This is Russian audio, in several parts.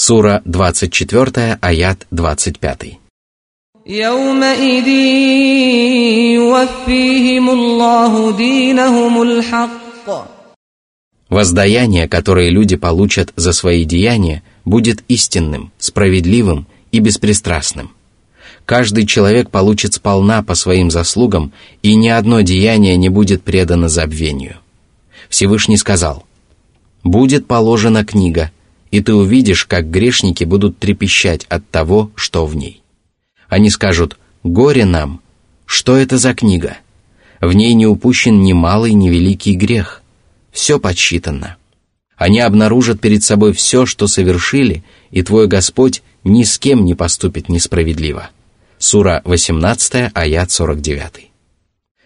Сура 24, аят 25. Воздаяние, которое люди получат за свои деяния, будет истинным, справедливым и беспристрастным. Каждый человек получит сполна по своим заслугам, и ни одно деяние не будет предано забвению. Всевышний сказал: «Будет положена книга, и ты увидишь, как грешники будут трепещать от того, что в ней. Они скажут: горе нам! Что это за книга? В ней не упущен ни малый, ни великий грех. Все подсчитано». Они обнаружат перед собой все, что совершили, и твой Господь ни с кем не поступит несправедливо. Сура 18, аят 49.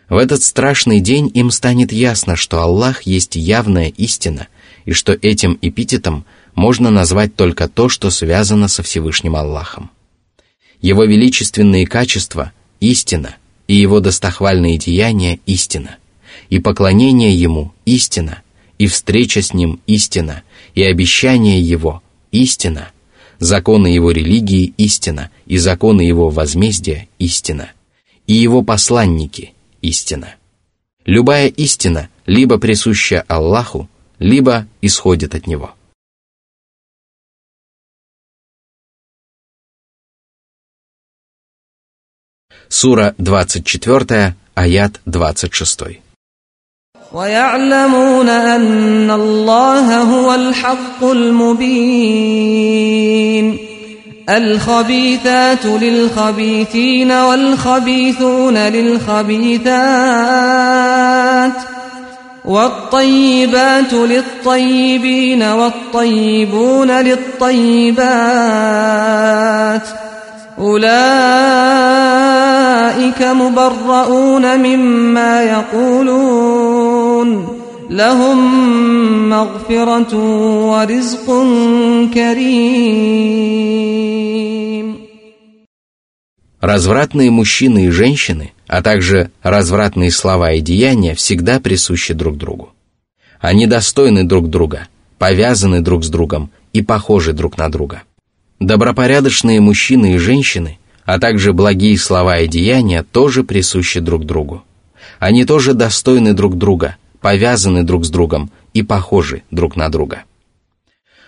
В этот страшный день им станет ясно, что Аллах есть явная истина, и что этим эпитетом можно назвать только то, что связано со Всевышним Аллахом. Его величественные качества – истина, и его достохвальные деяния – истина, и поклонение ему – истина, и встреча с ним – истина, и обещание его – истина, законы его религии – истина, и законы его возмездия – истина, и его посланники – истина. Любая истина либо присуща Аллаху, либо исходит от него. Сура 24, аят 26. الخبيثات للخبيثين والخبيثون للخبيثات والطيبات للطيبين والطيبون للطيبات أولئك مبرؤون مما يقولون لهم مغفرة ورزق كريم. Развратные мужчины и женщины, а также развратные слова и деяния всегда присущи друг другу. Они достойны друг друга, повязаны друг с другом и похожи друг на друга. Добропорядочные мужчины и женщины, а также благие слова и деяния тоже присущи друг другу. Они тоже достойны друг друга, повязаны друг с другом и похожи друг на друга.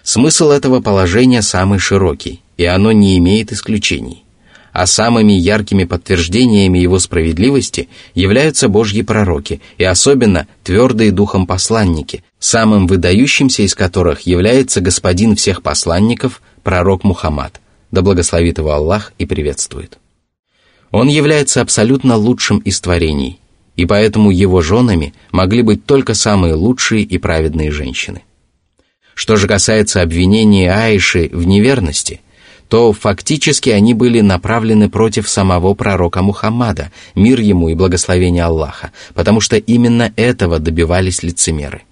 Смысл этого положения самый широкий, и оно не имеет исключений. А самыми яркими подтверждениями его справедливости являются Божьи пророки, и особенно твердые духом посланники, самым выдающимся из которых является господин всех посланников, пророк Мухаммад, да благословит его Аллах и приветствует. Он является абсолютно лучшим из творений, и поэтому его женами могли быть только самые лучшие и праведные женщины. Что же касается обвинения Аиши в неверности, то фактически они были направлены против самого пророка Мухаммада, мир ему и благословение Аллаха, потому что именно этого добивались лицемеры.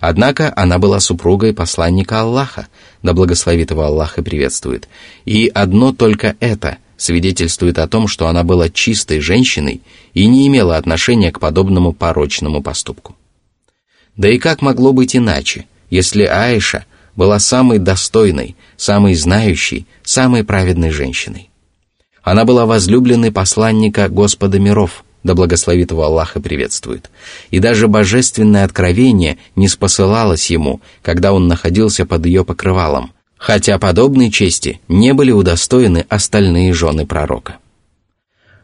Однако она была супругой посланника Аллаха, да благословит его Аллах и приветствует. И одно только это свидетельствует о том, что она была чистой женщиной и не имела отношения к подобному порочному поступку. Да и как могло быть иначе, если Аиша была самой достойной, самой знающей, самой праведной женщиной? Она была возлюбленной посланника Господа миров, да благословит его Аллах и приветствует. И даже божественное откровение не спосылалось ему, когда он находился под ее покрывалом, хотя подобной чести не были удостоены остальные жены пророка.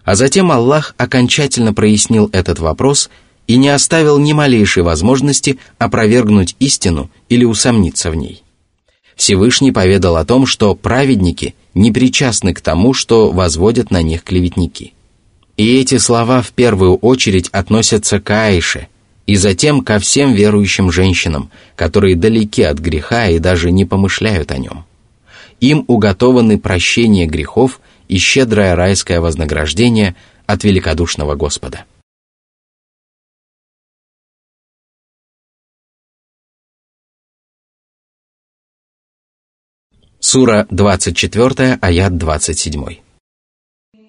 А затем Аллах окончательно прояснил этот вопрос и не оставил ни малейшей возможности опровергнуть истину или усомниться в ней. Всевышний поведал о том, что праведники не причастны к тому, что возводят на них клеветники. И эти слова в первую очередь относятся к Аише, и затем ко всем верующим женщинам, которые далеки от греха и даже не помышляют о нем. Им уготованы прощение грехов и щедрое райское вознаграждение от великодушного Господа. Сура 24, аят 27.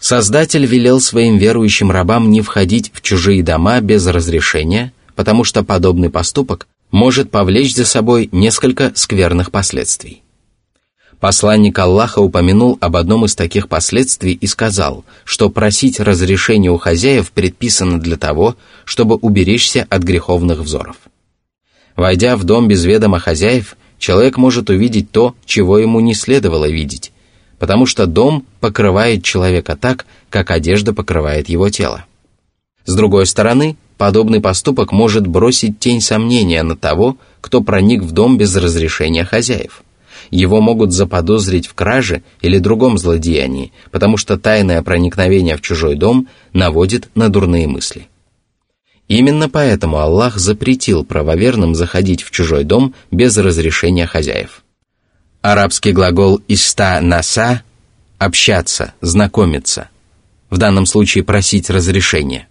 Создатель велел своим верующим рабам не входить в чужие дома без разрешения, потому что подобный поступок может повлечь за собой несколько скверных последствий. Посланник Аллаха упомянул об одном из таких последствий и сказал, что просить разрешения у хозяев предписано для того, чтобы уберечься от греховных взоров. Войдя в дом без ведома хозяев, человек может увидеть то, чего ему не следовало видеть, потому что дом покрывает человека так, как одежда покрывает его тело. С другой стороны, подобный поступок может бросить тень сомнения на того, кто проник в дом без разрешения хозяев. Его могут заподозрить в краже или другом злодеянии, потому что тайное проникновение в чужой дом наводит на дурные мысли. Именно поэтому Аллах запретил правоверным заходить в чужой дом без разрешения хозяев. Арабский глагол «иста-наса» – «общаться», «знакомиться», в данном случае «просить разрешения»,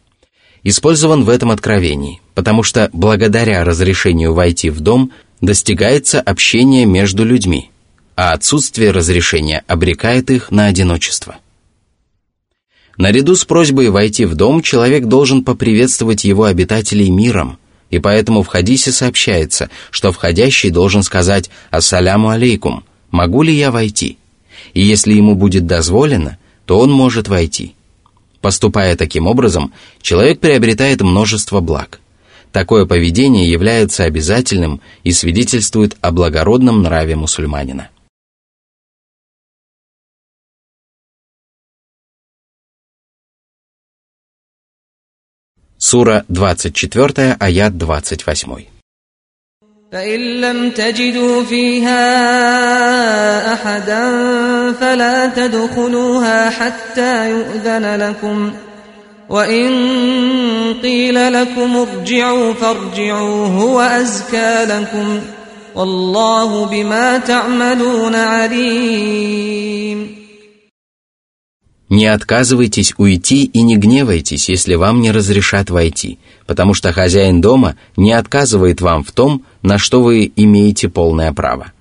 использован в этом откровении, потому что благодаря разрешению войти в дом достигается общение между людьми, а отсутствие разрешения обрекает их на одиночество. Наряду с просьбой войти в дом человек должен поприветствовать его обитателей миром, и поэтому в хадисе сообщается, что входящий должен сказать «Ассаляму алейкум», «Могу ли я войти?» И если ему будет дозволено, то он может войти. Поступая таким образом, человек приобретает множество благ. Такое поведение является обязательным и свидетельствует о благородном нраве мусульманина. Сура 24, аят 28. فإن لم تجدوا فيها أحدا فلا تدخلوها حتى يؤذن لكم وإن قيل لكم ارجعوا فارجعوا هو أزكى لكم والله بما تعملون عليم. Не отказывайтесь уйти и не гневайтесь, если вам не разрешат войти, потому что хозяин дома не отказывает вам в том, на что вы имеете полное право.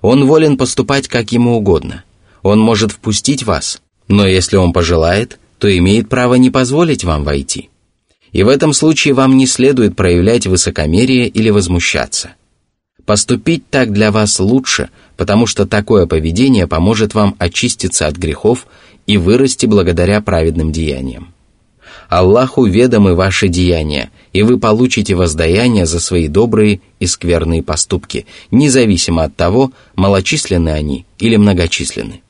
Он волен поступать как ему угодно. Он может впустить вас, но если он пожелает, то имеет право не позволить вам войти. И в этом случае вам не следует проявлять высокомерие или возмущаться. Поступить так для вас лучше, потому что такое поведение поможет вам очиститься от грехов и вырасти благодаря праведным деяниям. Аллаху ведомы ваши деяния, и вы получите воздаяние за свои добрые и скверные поступки, независимо от того, малочисленны они или многочисленны.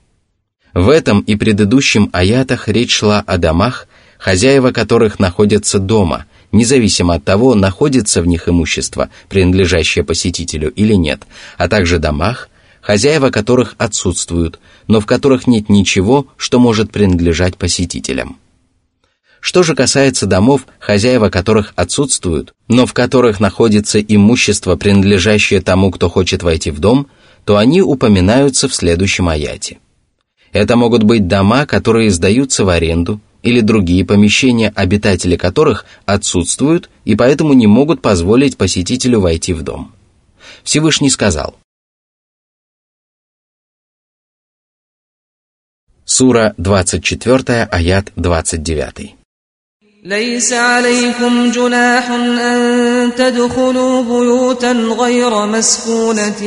В этом и предыдущем аятах речь шла о домах, хозяева которых находятся дома, независимо от того, находится в них имущество, принадлежащее посетителю или нет, а также домах, хозяева которых отсутствуют, но в которых нет ничего, что может принадлежать посетителям. Что же касается домов, хозяева которых отсутствуют, но в которых находится имущество, принадлежащее тому, кто хочет войти в дом, то они упоминаются в следующем аяте. Это могут быть дома, которые сдаются в аренду, или другие помещения, обитатели которых отсутствуют и поэтому не могут позволить посетителю войти в дом. Всевышний сказал. Сура 24, аят 29. ليس عليكم جناح أن تدخلوا بيوتا غير مسكونة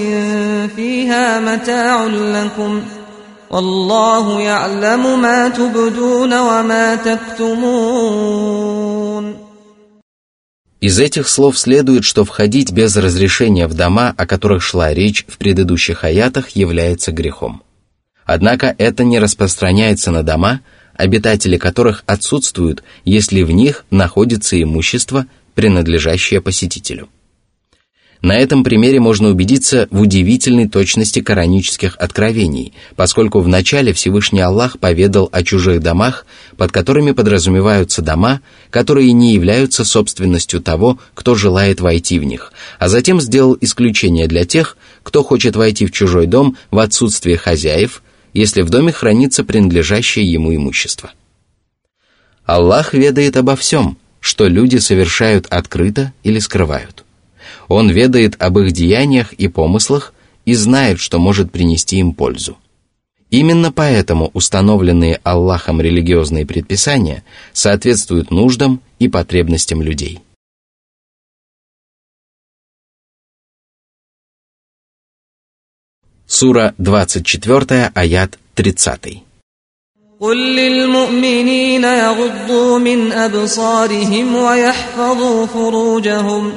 فيها متاع لكم والله يعلم ما تبدون وما تكتمون. Из этих слов следует, что входить без разрешения в дома, о которых шла речь в предыдущих аятах, является грехом. Однако это не распространяется на дома, обитатели которых отсутствуют, если в них находится имущество, принадлежащее посетителю. На этом примере можно убедиться в удивительной точности коранических откровений, поскольку в начале Всевышний Аллах поведал о чужих домах, под которыми подразумеваются дома, которые не являются собственностью того, кто желает войти в них, а затем сделал исключение для тех, кто хочет войти в чужой дом в отсутствие хозяев, если в доме хранится принадлежащее ему имущество. Аллах ведает обо всем, что люди совершают открыто или скрывают. Он ведает об их деяниях и помыслах и знает, что может принести им пользу. Именно поэтому установленные Аллахом религиозные предписания соответствуют нуждам и потребностям людей. Сура 24, аят 30. قل للمؤمنين يغضوا من أبصارهم ويحفظوا فروجهم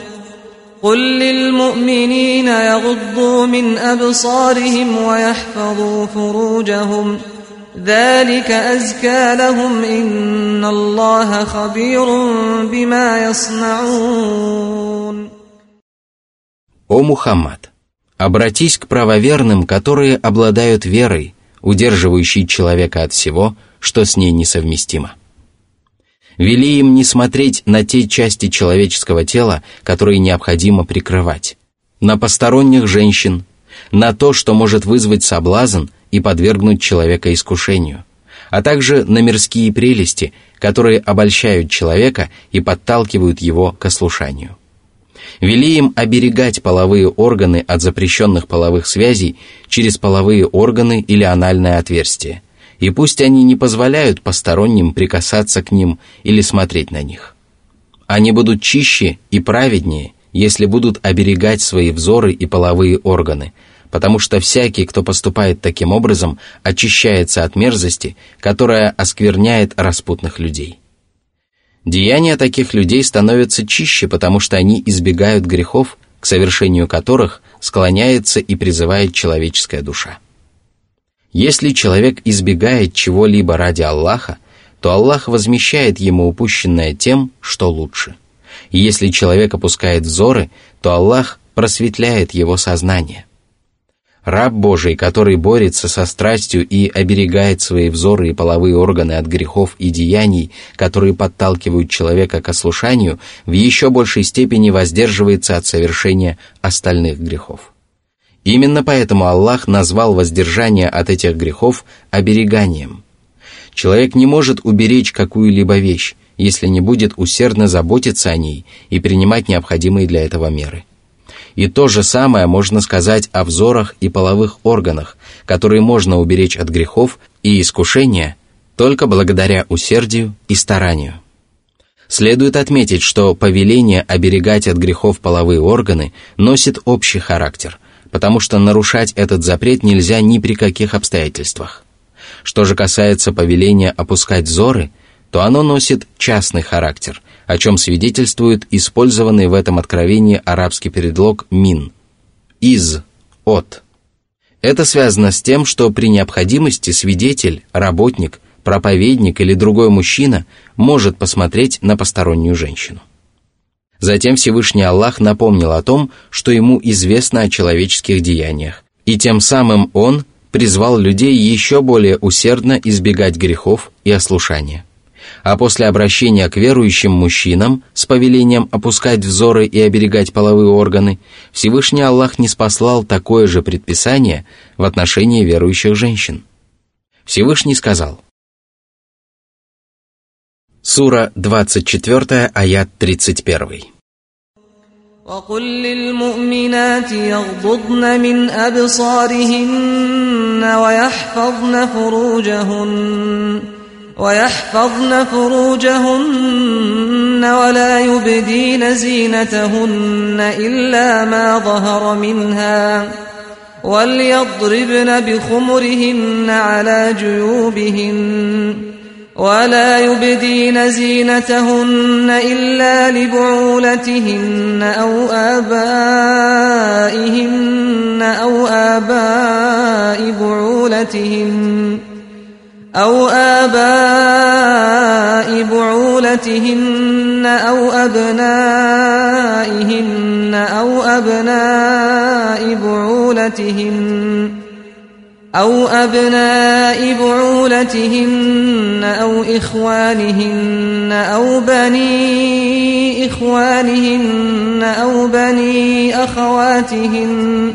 قل للمؤمنين يغضوا من أبصارهم ويحفظوا فروجهم ذلك أزكى لهم إن الله خبير بما يصنعون. О Мухаммад, обратись к правоверным, которые обладают верой, удерживающей человека от всего, что с ней несовместимо. Вели им не смотреть на те части человеческого тела, которые необходимо прикрывать, на посторонних женщин, на то, что может вызвать соблазн и подвергнуть человека искушению, а также на мирские прелести, которые обольщают человека и подталкивают его к ослушанию. Вели им оберегать половые органы от запрещенных половых связей через половые органы или анальное отверстие, и пусть они не позволяют посторонним прикасаться к ним или смотреть на них. Они будут чище и праведнее, если будут оберегать свои взоры и половые органы, потому что всякий, кто поступает таким образом, очищается от мерзости, которая оскверняет распутных людей. Деяния таких людей становятся чище, потому что они избегают грехов, к совершению которых склоняется и призывает человеческая душа. Если человек избегает чего-либо ради Аллаха, то Аллах возмещает ему упущенное тем, что лучше. И если человек опускает взоры, то Аллах просветляет его сознание. Раб Божий, который борется со страстью и оберегает свои взоры и половые органы от грехов и деяний, которые подталкивают человека к ослушанию, в еще большей степени воздерживается от совершения остальных грехов. Именно поэтому Аллах назвал воздержание от этих грехов обереганием. Человек не может уберечь какую-либо вещь, если не будет усердно заботиться о ней и принимать необходимые для этого меры. И то же самое можно сказать о взорах и половых органах, которые можно уберечь от грехов и искушения только благодаря усердию и старанию. Следует отметить, что повеление оберегать от грехов половые органы носит общий характер, потому что нарушать этот запрет нельзя ни при каких обстоятельствах. Что же касается повеления опускать взоры, то оно носит частный характер, о чем свидетельствует использованный в этом откровении арабский предлог «мин» – «из», «от». Это связано с тем, что при необходимости свидетель, работник, проповедник или другой мужчина может посмотреть на постороннюю женщину. Затем Всевышний Аллах напомнил о том, что ему известно о человеческих деяниях, и тем самым он призвал людей еще более усердно избегать грехов и ослушания. А после обращения к верующим мужчинам с повелением опускать взоры и оберегать половые органы, Всевышний Аллах ниспослал такое же предписание в отношении верующих женщин. Всевышний сказал. Сура 24, аят 31. وَقُلْ لِلْمُؤْمِنَاتِ يَغْضُضْنَ مِنْ أَبْصَارِهِنَّ وَيَحْفَظْنَ فُرُوجَهُنَّ وَلَا يُبْدِينَ زِينَتَهُنَّ إِلَّا مَا ظَهَرَ مِنْهَا وَلْيَضْرِبْنَ بِخُمُرِهِنَّ عَلَى جُيُوبِهِنَّ ولا يبدين زينتهن إلا لبعولتهن أو آباء بعولتهن أو آباء بعولتهن أو أبنائهن أو أبناء بعولتهن أو أبناء بعولتهن أو إخوانهن أو بني إخوانهن أو بني أخواتهن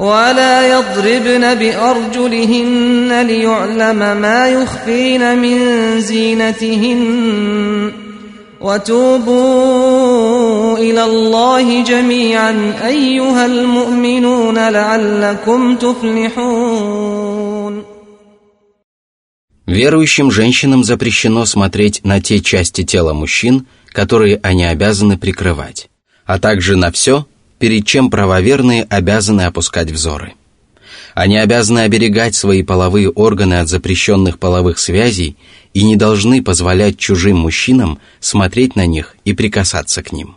ولا يضربن بأرجلهن ليعلم ما يخفين من زينتهن وتوبوا إلى الله جميعا أيها المؤمنون لعلكم تفلحون. Верующим женщинам запрещено смотреть на те части тела мужчин, которые они обязаны прикрывать, а также на все, перед чем правоверные обязаны опускать взоры. Они обязаны оберегать свои половые органы от запрещенных половых связей и не должны позволять чужим мужчинам смотреть на них и прикасаться к ним.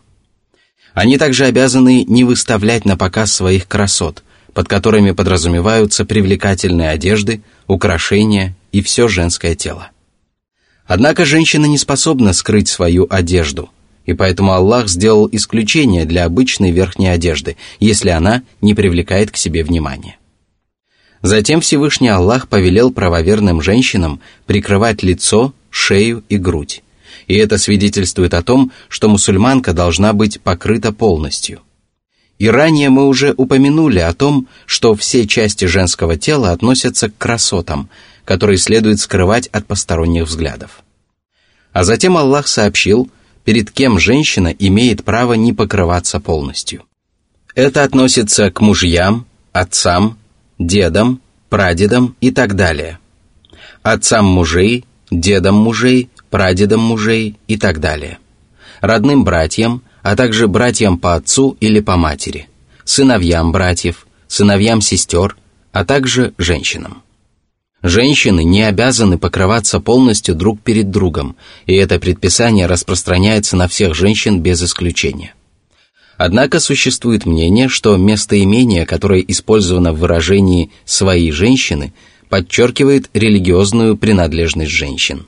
Они также обязаны не выставлять на показ своих красот, под которыми подразумеваются привлекательные одежды, украшения и все женское тело. Однако женщина не способна скрыть свою одежду, и поэтому Аллах сделал исключение для обычной верхней одежды, если она не привлекает к себе внимания. Затем Всевышний Аллах повелел правоверным женщинам прикрывать лицо, шею и грудь. И это свидетельствует о том, что мусульманка должна быть покрыта полностью. И ранее мы уже упомянули о том, что все части женского тела относятся к красотам, которые следует скрывать от посторонних взглядов. А затем Аллах сообщил, перед кем женщина имеет право не покрываться полностью. Это относится к мужьям, отцам, дедам, прадедам и так далее. Отцам мужей, дедам мужей, прадедам мужей и так далее. Родным братьям, а также братьям по отцу или по матери, сыновьям братьев, сыновьям сестер, а также женщинам. Женщины не обязаны покрываться полностью друг перед другом, и это предписание распространяется на всех женщин без исключения. Однако существует мнение, что местоимение, которое использовано в выражении «свои женщины», подчеркивает религиозную принадлежность женщин.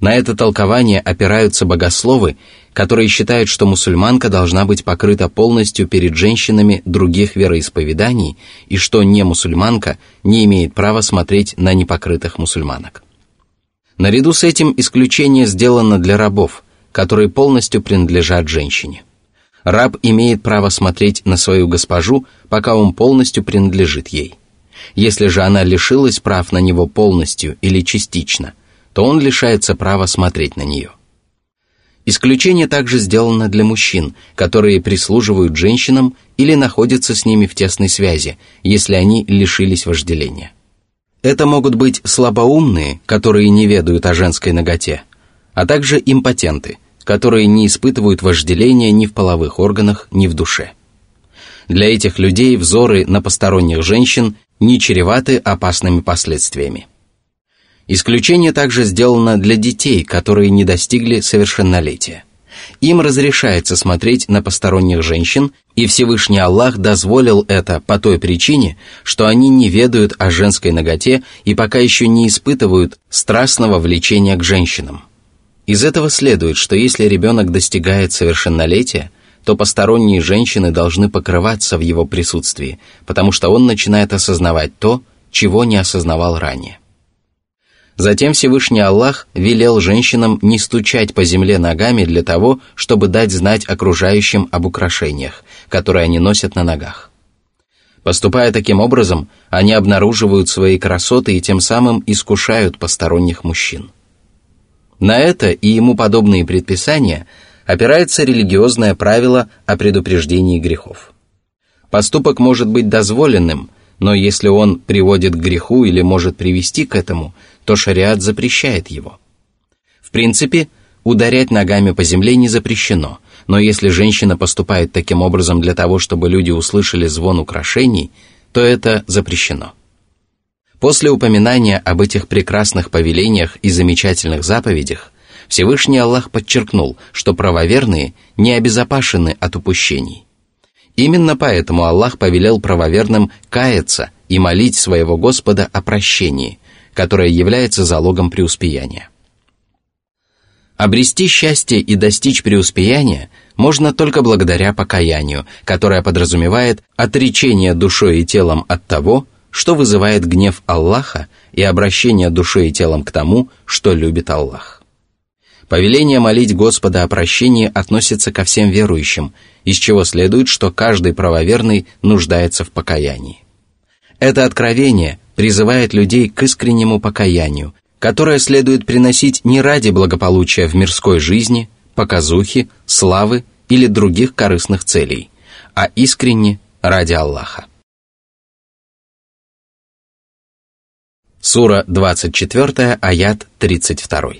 На это толкование опираются богословы, которые считают, что мусульманка должна быть покрыта полностью перед женщинами других вероисповеданий и что немусульманка не имеет права смотреть на непокрытых мусульманок. Наряду с этим исключение сделано для рабов, которые полностью принадлежат женщине. Раб имеет право смотреть на свою госпожу, пока он полностью принадлежит ей. Если же она лишилась прав на него полностью или частично, то он лишается права смотреть на нее. Исключение также сделано для мужчин, которые прислуживают женщинам или находятся с ними в тесной связи, если они лишились вожделения. Это могут быть слабоумные, которые не ведают о женской наготе, а также импотенты, которые не испытывают вожделения ни в половых органах, ни в душе. Для этих людей взоры на посторонних женщин не чреваты опасными последствиями. Исключение также сделано для детей, которые не достигли совершеннолетия. Им разрешается смотреть на посторонних женщин, и Всевышний Аллах дозволил это по той причине, что они не ведают о женской наготе и пока еще не испытывают страстного влечения к женщинам. Из этого следует, что если ребенок достигает совершеннолетия, то посторонние женщины должны покрываться в его присутствии, потому что он начинает осознавать то, чего не осознавал ранее. Затем Всевышний Аллах велел женщинам не стучать по земле ногами для того, чтобы дать знать окружающим об украшениях, которые они носят на ногах. Поступая таким образом, они обнаруживают свои красоты и тем самым искушают посторонних мужчин. На это и ему подобные предписания опирается религиозное правило о предупреждении грехов. Поступок может быть дозволенным, но если он приводит к греху или может привести к этому, то шариат запрещает его. В принципе, ударять ногами по земле не запрещено, Но если женщина поступает таким образом для того, чтобы люди услышали звон украшений, то это запрещено. После упоминания об этих прекрасных повелениях и замечательных заповедях, Всевышний Аллах подчеркнул, что правоверные не обезопасены от упущений. Именно поэтому Аллах повелел правоверным каяться и молить своего Господа о прощении, которое является залогом преуспеяния. Обрести счастье и достичь преуспеяния можно только благодаря покаянию, которое подразумевает отречение душой и телом от того, что вызывает гнев Аллаха, и обращение душой и телом к тому, что любит Аллах. Повеление молить Господа о прощении относится ко всем верующим, из чего следует, что каждый правоверный нуждается в покаянии. Это откровение призывает людей к искреннему покаянию, которое следует приносить не ради благополучия в мирской жизни, показухи, славы или других корыстных целей, а искренне ради Аллаха. Сура 24, аят 32.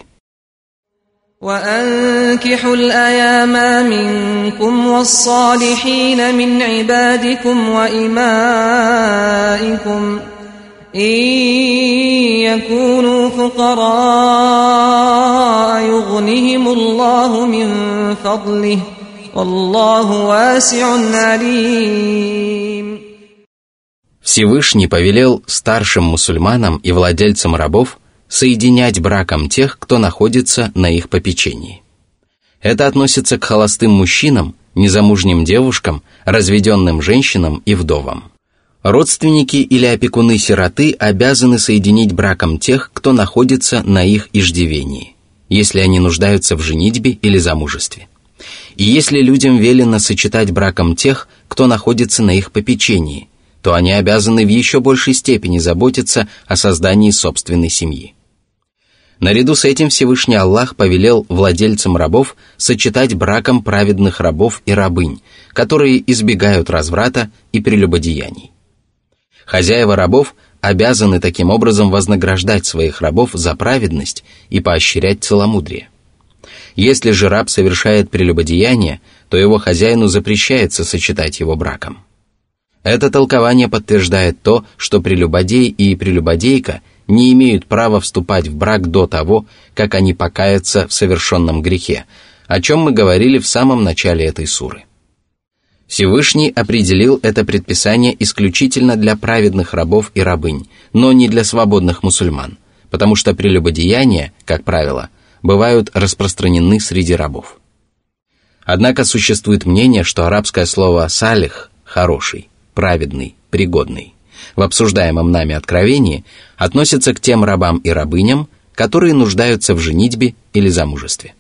وَأَنْكِحُوا الْأَيَامَ مِنْكُمْ وَالصَّالِحِينَ مِنْ عِبَادِكُمْ وَإِمَائِكُمْ إِنْ يَكُونُوا فُقَرَاءَ يُغْنِهِمُ اللَّهُ مِنْ فَضْلِهِ وَاللَّهُ وَاسِعٌ عَلِيمٌ. Всевышний повелел старшим мусульманам и владельцам рабов соединять браком тех, кто находится на их попечении. Это относится к холостым мужчинам, незамужним девушкам, разведенным женщинам и вдовам. Родственники или опекуны сироты обязаны соединить браком тех, кто находится на их иждивении, если они нуждаются в женитьбе или замужестве. И если людям велено сочетать браком тех, кто находится на их попечении, то они обязаны в еще большей степени заботиться о создании собственной семьи. Наряду с этим Всевышний Аллах повелел владельцам рабов сочетать браком праведных рабов и рабынь, которые избегают разврата и прелюбодеяний. Хозяева рабов обязаны таким образом вознаграждать своих рабов за праведность и поощрять целомудрие. Если же раб совершает прелюбодеяние, то его хозяину запрещается сочетать его браком. Это толкование подтверждает то, что прелюбодей и прелюбодейка не имеют права вступать в брак до того, как они покаятся в совершенном грехе, о чем мы говорили в самом начале этой суры. Всевышний определил это предписание исключительно для праведных рабов и рабынь, но не для свободных мусульман, потому что прелюбодеяния, как правило, бывают распространены среди рабов. Однако существует мнение, что арабское слово «салих» – «хороший», праведный, пригодный, в обсуждаемом нами откровении относится к тем рабам и рабыням, которые нуждаются в женитьбе или замужестве.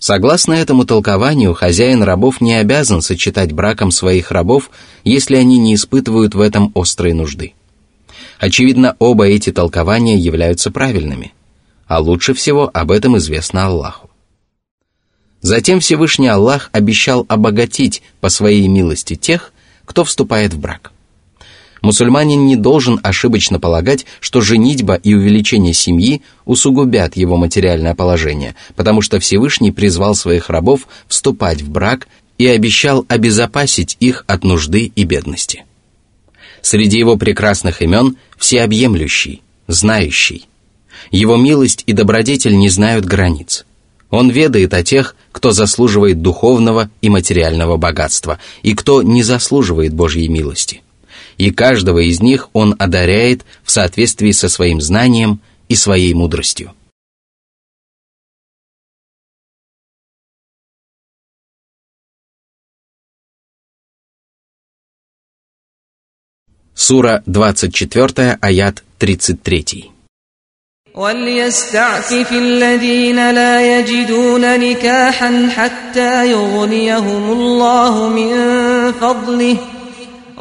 Согласно этому толкованию, хозяин рабов не обязан сочетать браком своих рабов, если они не испытывают в этом острой нужды. Очевидно, оба эти толкования являются правильными, а лучше всего об этом известно Аллаху. Затем Всевышний Аллах обещал обогатить по своей милости тех, кто вступает в брак. Мусульманин не должен ошибочно полагать, что женитьба и увеличение семьи усугубят его материальное положение, потому что Всевышний призвал своих рабов вступать в брак и обещал обезопасить их от нужды и бедности. Среди его прекрасных имен всеобъемлющий, знающий. Его милость и добродетель не знают границ. Он ведает о тех, кто заслуживает духовного и материального богатства, и кто не заслуживает Божьей милости. И каждого из них он одаряет в соответствии со своим знанием и своей мудростью. Сура 24, аят 33. وَلْيَسْتَعْفِفِ الَّذِينَ لَا يَجِدُونَ نِكَاحًا حَتَّى يُغْنِيَهُمُ اللَّهُ مِنْ فَضْلِهِ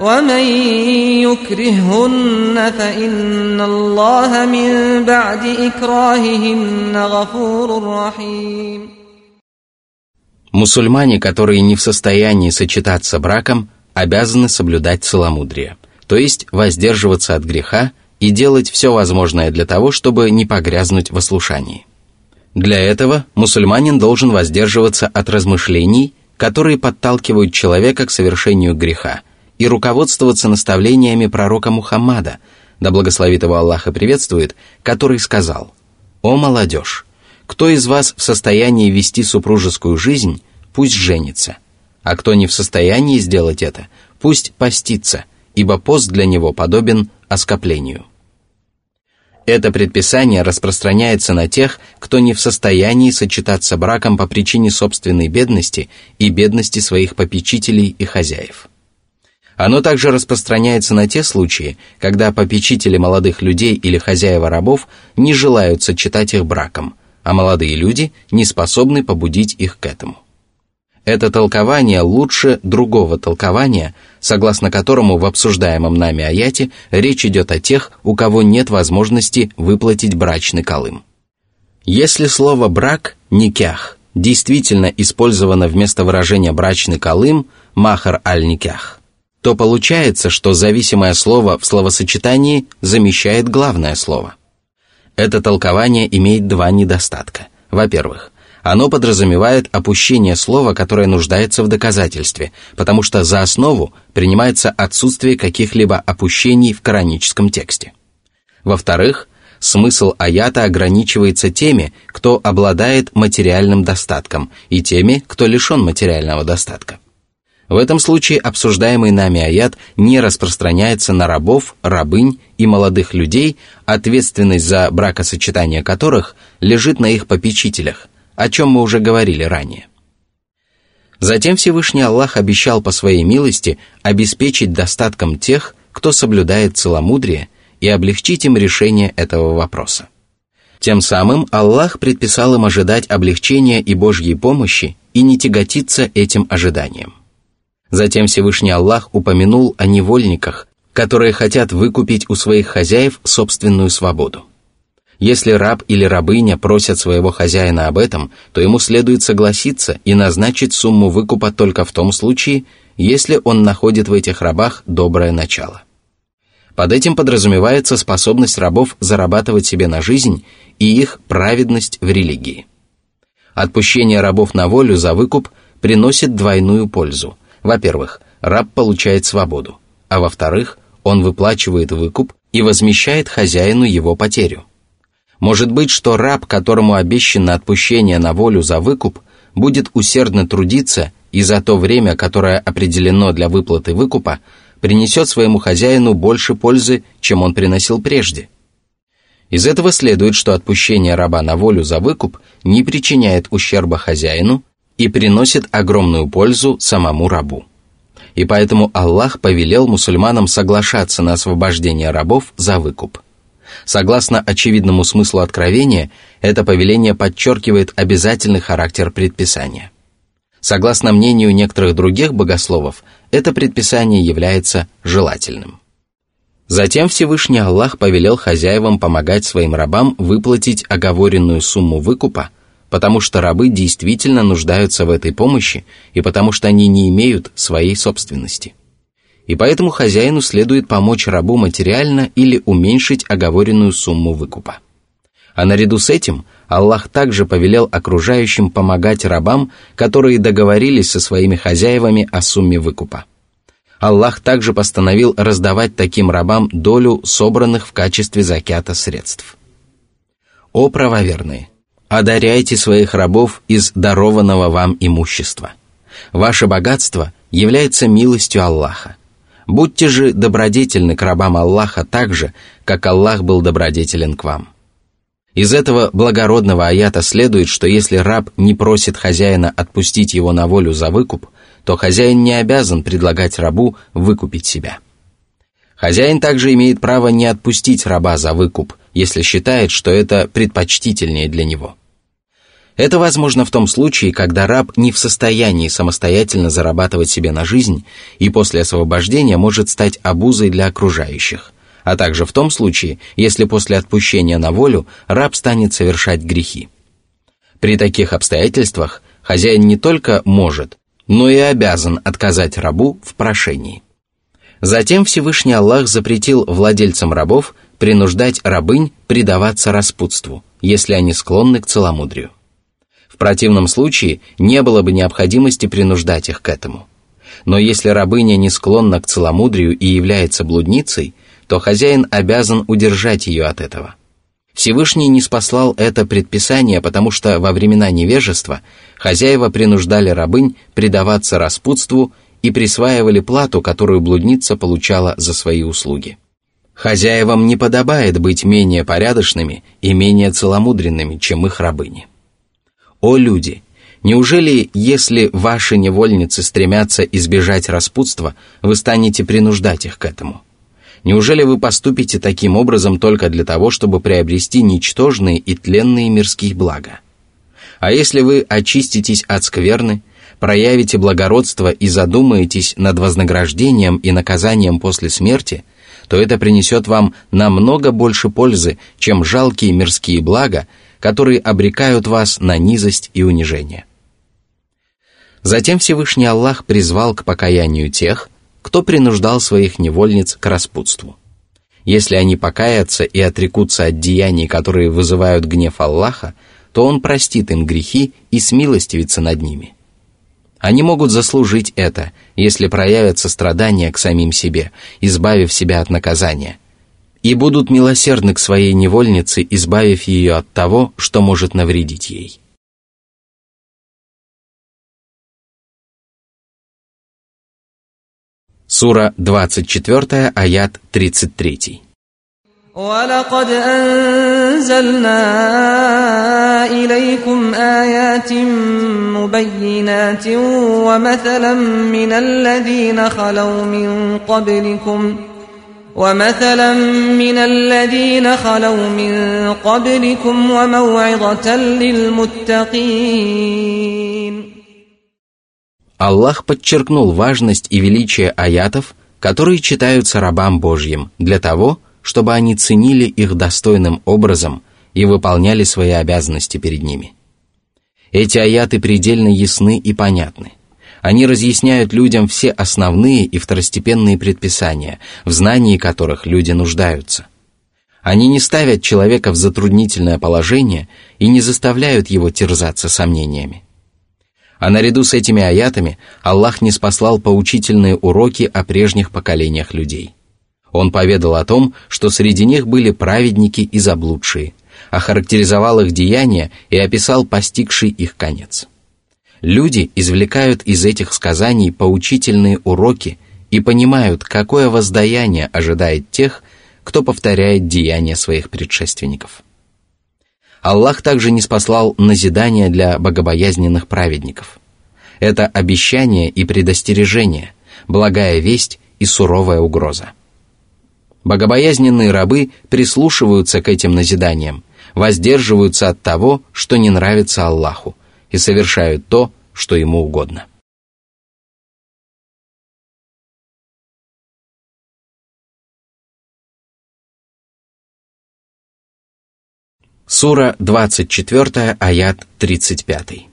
ومن يكرههن فإن الله من بعد إكراههن غفور رحيم. Мусульмане, которые не в состоянии сочетаться браком, обязаны соблюдать целомудрие, то есть воздерживаться от греха и делать все возможное для того, чтобы не погрязнуть в ослушании. Для этого мусульманин должен воздерживаться от размышлений, которые подталкивают человека к совершению греха, и руководствоваться наставлениями пророка Мухаммада, да благословит его Аллах и приветствует, который сказал: «О молодежь, кто из вас в состоянии вести супружескую жизнь, пусть женится, а кто не в состоянии сделать это, пусть постится, ибо пост для него подобен оскоплению». Это предписание распространяется на тех, кто не в состоянии сочетаться браком по причине собственной бедности и бедности своих попечителей и хозяев. Оно также распространяется на те случаи, когда попечители молодых людей или хозяева рабов не желают сочетать их браком, а молодые люди не способны побудить их к этому. Это толкование лучше другого толкования, согласно которому в обсуждаемом нами аяте речь идет о тех, у кого нет возможности выплатить брачный калым. Если слово «брак» «никях» действительно использовано вместо выражения «брачный калым» «махар аль-никях», то получается, что зависимое слово в словосочетании замещает главное слово. Это толкование имеет два недостатка. Во-первых, оно подразумевает опущение слова, которое нуждается в доказательстве, потому что за основу принимается отсутствие каких-либо опущений в кораническом тексте. Во-вторых, смысл аята ограничивается теми, кто обладает материальным достатком, и теми, кто лишен материального достатка. В этом случае обсуждаемый нами аят не распространяется на рабов, рабынь и молодых людей, ответственность за бракосочетание которых лежит на их попечителях, о чем мы уже говорили ранее. Затем Всевышний Аллах обещал по своей милости обеспечить достатком тех, кто соблюдает целомудрие, и облегчить им решение этого вопроса. Тем самым Аллах предписал им ожидать облегчения и Божьей помощи и не тяготиться этим ожиданием. Затем Всевышний Аллах упомянул о невольниках, которые хотят выкупить у своих хозяев собственную свободу. Если раб или рабыня просят своего хозяина об этом, то ему следует согласиться и назначить сумму выкупа только в том случае, если он находит в этих рабах доброе начало. Под этим подразумевается способность рабов зарабатывать себе на жизнь и их праведность в религии. Отпущение рабов на волю за выкуп приносит двойную пользу. Во-первых, раб получает свободу, а во-вторых, он выплачивает выкуп и возмещает хозяину его потерю. Может быть, что раб, которому обещано отпущение на волю за выкуп, будет усердно трудиться и за то время, которое определено для выплаты выкупа, принесет своему хозяину больше пользы, чем он приносил прежде. Из этого следует, что отпущение раба на волю за выкуп не причиняет ущерба хозяину и приносит огромную пользу самому рабу. И поэтому Аллах повелел мусульманам соглашаться на освобождение рабов за выкуп. Согласно очевидному смыслу откровения, это повеление подчеркивает обязательный характер предписания. Согласно мнению некоторых других богословов, это предписание является желательным. Затем Всевышний Аллах повелел хозяевам помогать своим рабам выплатить оговоренную сумму выкупа, потому что рабы действительно нуждаются в этой помощи и потому что они не имеют своей собственности. И поэтому хозяину следует помочь рабу материально или уменьшить оговоренную сумму выкупа. А наряду с этим Аллах также повелел окружающим помогать рабам, которые договорились со своими хозяевами о сумме выкупа. Аллах также постановил раздавать таким рабам долю собранных в качестве закята средств. О правоверные! Одаряйте своих рабов из дарованного вам имущества. Ваше богатство является милостью Аллаха. Будьте же добродетельны к рабам Аллаха так же, как Аллах был добродетелен к вам. Из этого благородного аята следует, что если раб не просит хозяина отпустить его на волю за выкуп, то хозяин не обязан предлагать рабу выкупить себя. Хозяин также имеет право не отпустить раба за выкуп, если считает, что это предпочтительнее для него. Это возможно в том случае, когда раб не в состоянии самостоятельно зарабатывать себе на жизнь и после освобождения может стать обузой для окружающих, а также в том случае, если после отпущения на волю раб станет совершать грехи. При таких обстоятельствах хозяин не только может, но и обязан отказать рабу в прошении. Затем Всевышний Аллах запретил владельцам рабов принуждать рабынь предаваться распутству, если они склонны к целомудрию. В противном случае не было бы необходимости принуждать их к этому. Но если рабыня не склонна к целомудрию и является блудницей, то хозяин обязан удержать ее от этого. Всевышний ниспослал это предписание, потому что во времена невежества хозяева принуждали рабынь предаваться распутству и присваивали плату, которую блудница получала за свои услуги. Хозяевам не подобает быть менее порядочными и менее целомудренными, чем их рабыни. «О люди! Неужели, если ваши невольницы стремятся избежать распутства, вы станете принуждать их к этому? Неужели вы поступите таким образом только для того, чтобы приобрести ничтожные и тленные мирские блага? А если вы очиститесь от скверны, проявите благородство и задумаетесь над вознаграждением и наказанием после смерти, то это принесет вам намного больше пользы, чем жалкие мирские блага, которые обрекают вас на низость и унижение». Затем Всевышний Аллах призвал к покаянию тех, кто принуждал своих невольниц к распутству. Если они покаятся и отрекутся от деяний, которые вызывают гнев Аллаха, то Он простит им грехи и смилостивится над ними. Они могут заслужить это, если проявят сострадание к самим себе, избавив себя от наказания, и будут милосердны к своей невольнице, избавив ее от того, что может навредить ей. Сура 24, аят 33. وَلَقَدْ أَنزَلْنَا إِلَيْكُمْ آيَاتٍ مُبَيِّنَاتٍ وَمَثَلًا مِنَ الَّذِينَ خَلَوْا مِن قَبْلِكُمْ وَمَوْعِظَةً لِلْمُتَّقِينَ. Аллах подчеркнул важность и величие аятов, которые читаются рабам Божьим, для того, чтобы они ценили их достойным образом и выполняли свои обязанности перед ними. Эти аяты предельно ясны и понятны. Они разъясняют людям все основные и второстепенные предписания, в знании которых люди нуждаются. Они не ставят человека в затруднительное положение и не заставляют его терзаться сомнениями. А наряду с этими аятами Аллах ниспослал поучительные уроки о прежних поколениях людей. Он поведал о том, что среди них были праведники и заблудшие, охарактеризовал их деяния и описал постигший их конец. Люди извлекают из этих сказаний поучительные уроки и понимают, какое воздаяние ожидает тех, кто повторяет деяния своих предшественников. Аллах также ниспослал назидание для богобоязненных праведников. Это обещание и предостережение, благая весть и суровая угроза. Богобоязненные рабы прислушиваются к этим назиданиям, воздерживаются от того, что не нравится Аллаху, и совершают то, что Ему угодно. Сура 24, аят 35.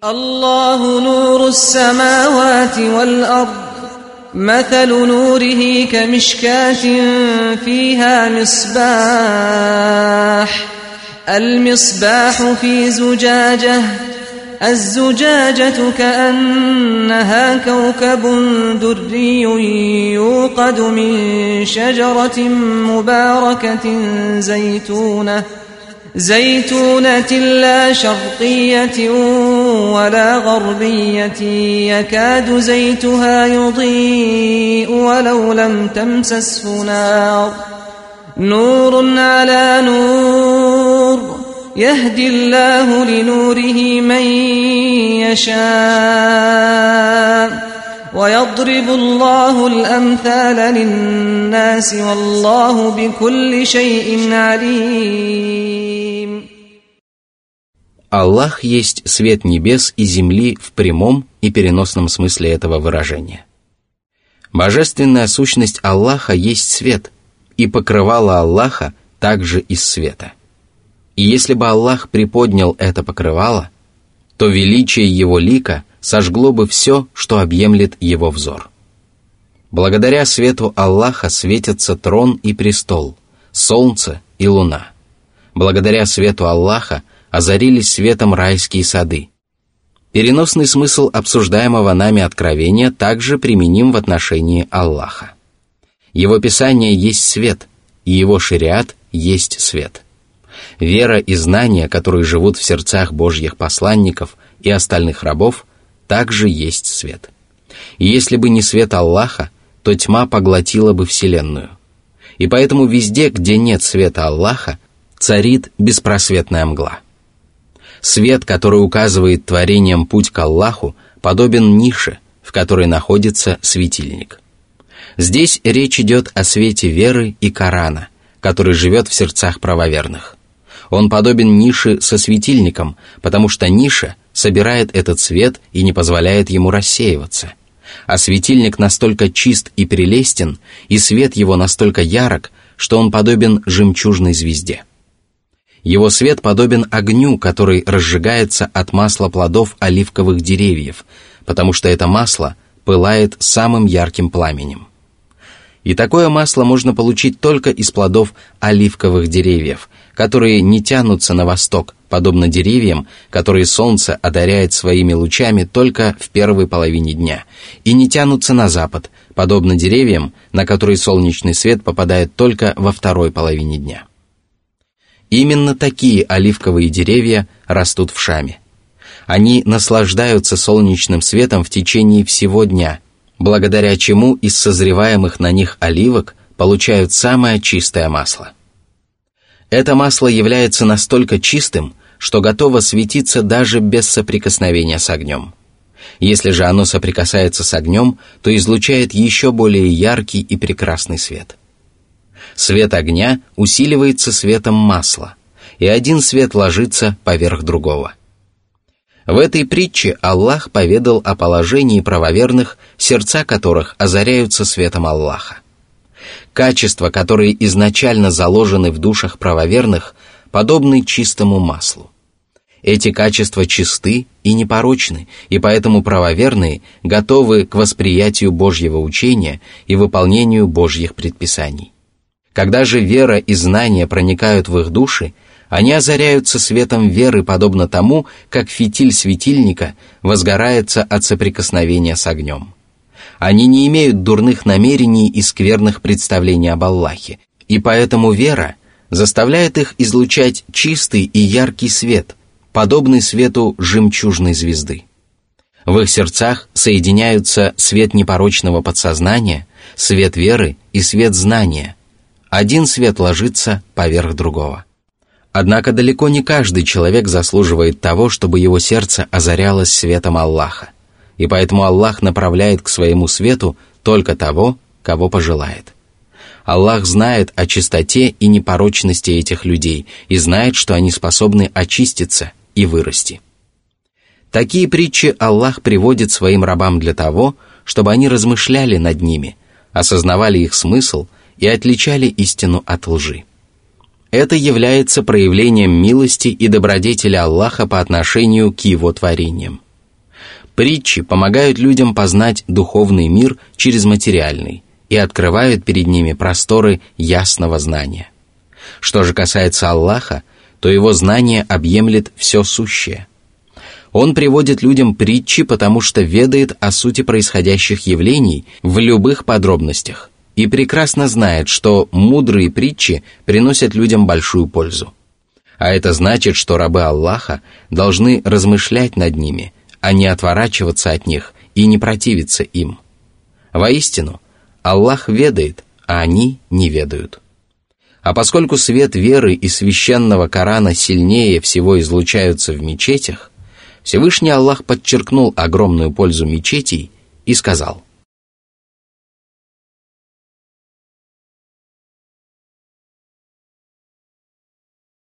Аллаху нуру ас-самавати вал-ард. مثل نوره كمشكاة فيها مصباح المصباح في زجاجة الزجاجة كأنها كوكب دري يوقد من شجرة مباركة زيتونة لا شرقية ولا غربية يكاد زيتها يضيء ولو لم تمسسه نار نور على نور يهدي الله لنوره من يشاء وَيَضْرِبُ اللَّهُ الْأَمْثَالَ لِلنَّاسِ وَاللَّهُ بِكُلِّ شَيْءٍ عَلِيمٌ. Аллах есть свет небес и земли в прямом и переносном смысле этого выражения. Божественная сущность Аллаха есть свет, и покрывало Аллаха также из света. И если бы Аллах приподнял это покрывало, то величие его лика сожгло бы все, что объемлет его взор. Благодаря свету Аллаха светятся трон и престол, солнце и луна. Благодаря свету Аллаха озарились светом райские сады. Переносный смысл обсуждаемого нами откровения также применим в отношении Аллаха. Его Писание есть свет, и его шариат есть свет. Вера и знания, которые живут в сердцах Божьих посланников и остальных рабов, также есть свет. И если бы не свет Аллаха, то тьма поглотила бы вселенную. И поэтому везде, где нет света Аллаха, царит беспросветная мгла. Свет, который указывает творениям путь к Аллаху, подобен нише, в которой находится светильник. Здесь речь идет о свете веры и Корана, который живет в сердцах правоверных. Он подобен нише со светильником, потому что ниша собирает этот свет и не позволяет ему рассеиваться. А светильник настолько чист и прелестен, и свет его настолько ярок, что он подобен жемчужной звезде. Его свет подобен огню, который разжигается от масла плодов оливковых деревьев, потому что это масло пылает самым ярким пламенем. И такое масло можно получить только из плодов оливковых деревьев, которые не тянутся на восток, подобно деревьям, которые солнце одаряет своими лучами только в первой половине дня, и не тянутся на запад, подобно деревьям, на которые солнечный свет попадает только во второй половине дня. Именно такие оливковые деревья растут в Шаме. Они наслаждаются солнечным светом в течение всего дня, благодаря чему из созреваемых на них оливок получают самое чистое масло. Это масло является настолько чистым, что готово светиться даже без соприкосновения с огнем. Если же оно соприкасается с огнем, то излучает еще более яркий и прекрасный свет. Свет огня усиливается светом масла, и один свет ложится поверх другого. В этой притче Аллах поведал о положении правоверных, сердца которых озаряются светом Аллаха. Качества, которые изначально заложены в душах правоверных, подобны чистому маслу. Эти качества чисты и непорочны, и поэтому правоверные готовы к восприятию Божьего учения и выполнению Божьих предписаний. Когда же вера и знания проникают в их души, они озаряются светом веры, подобно тому, как фитиль светильника возгорается от соприкосновения с огнем. Они не имеют дурных намерений и скверных представлений об Аллахе, и поэтому вера заставляет их излучать чистый и яркий свет, подобный свету жемчужной звезды. В их сердцах соединяются свет непорочного подсознания, свет веры и свет знания. Один свет ложится поверх другого. Однако далеко не каждый человек заслуживает того, чтобы его сердце озарялось светом Аллаха, и поэтому Аллах направляет к своему свету только того, кого пожелает. Аллах знает о чистоте и непорочности этих людей и знает, что они способны очиститься и вырасти. Такие притчи Аллах приводит своим рабам для того, чтобы они размышляли над ними, осознавали их смысл и отличали истину от лжи. Это является проявлением милости и добродетели Аллаха по отношению к его творениям. Притчи помогают людям познать духовный мир через материальный и открывают перед ними просторы ясного знания. Что же касается Аллаха, то его знание объемлет все сущее. Он приводит людям притчи, потому что ведает о сути происходящих явлений в любых подробностях, и прекрасно знает, что мудрые притчи приносят людям большую пользу. А это значит, что рабы Аллаха должны размышлять над ними, а не отворачиваться от них и не противиться им. Воистину, Аллах ведает, а они не ведают. А поскольку свет веры и священного Корана сильнее всего излучаются в мечетях, Всевышний Аллах подчеркнул огромную пользу мечетей и сказал: